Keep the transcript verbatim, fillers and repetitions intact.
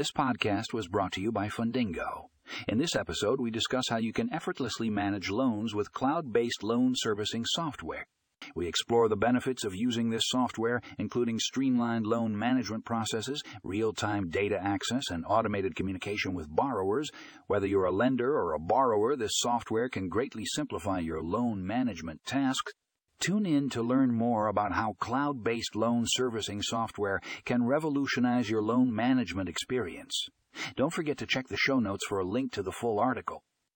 This podcast was brought to you by Fundingo. In this episode, we discuss how you can effortlessly manage loans with cloud-based loan servicing software. We explore the benefits of using this software, including streamlined loan management processes, real-time data access, and automated communication with borrowers. Whether you're a lender or a borrower, this software can greatly simplify your loan management tasks. Tune in to learn more about how cloud-based loan servicing software can revolutionize your loan management experience. Don't forget to check the show notes for a link to the full article.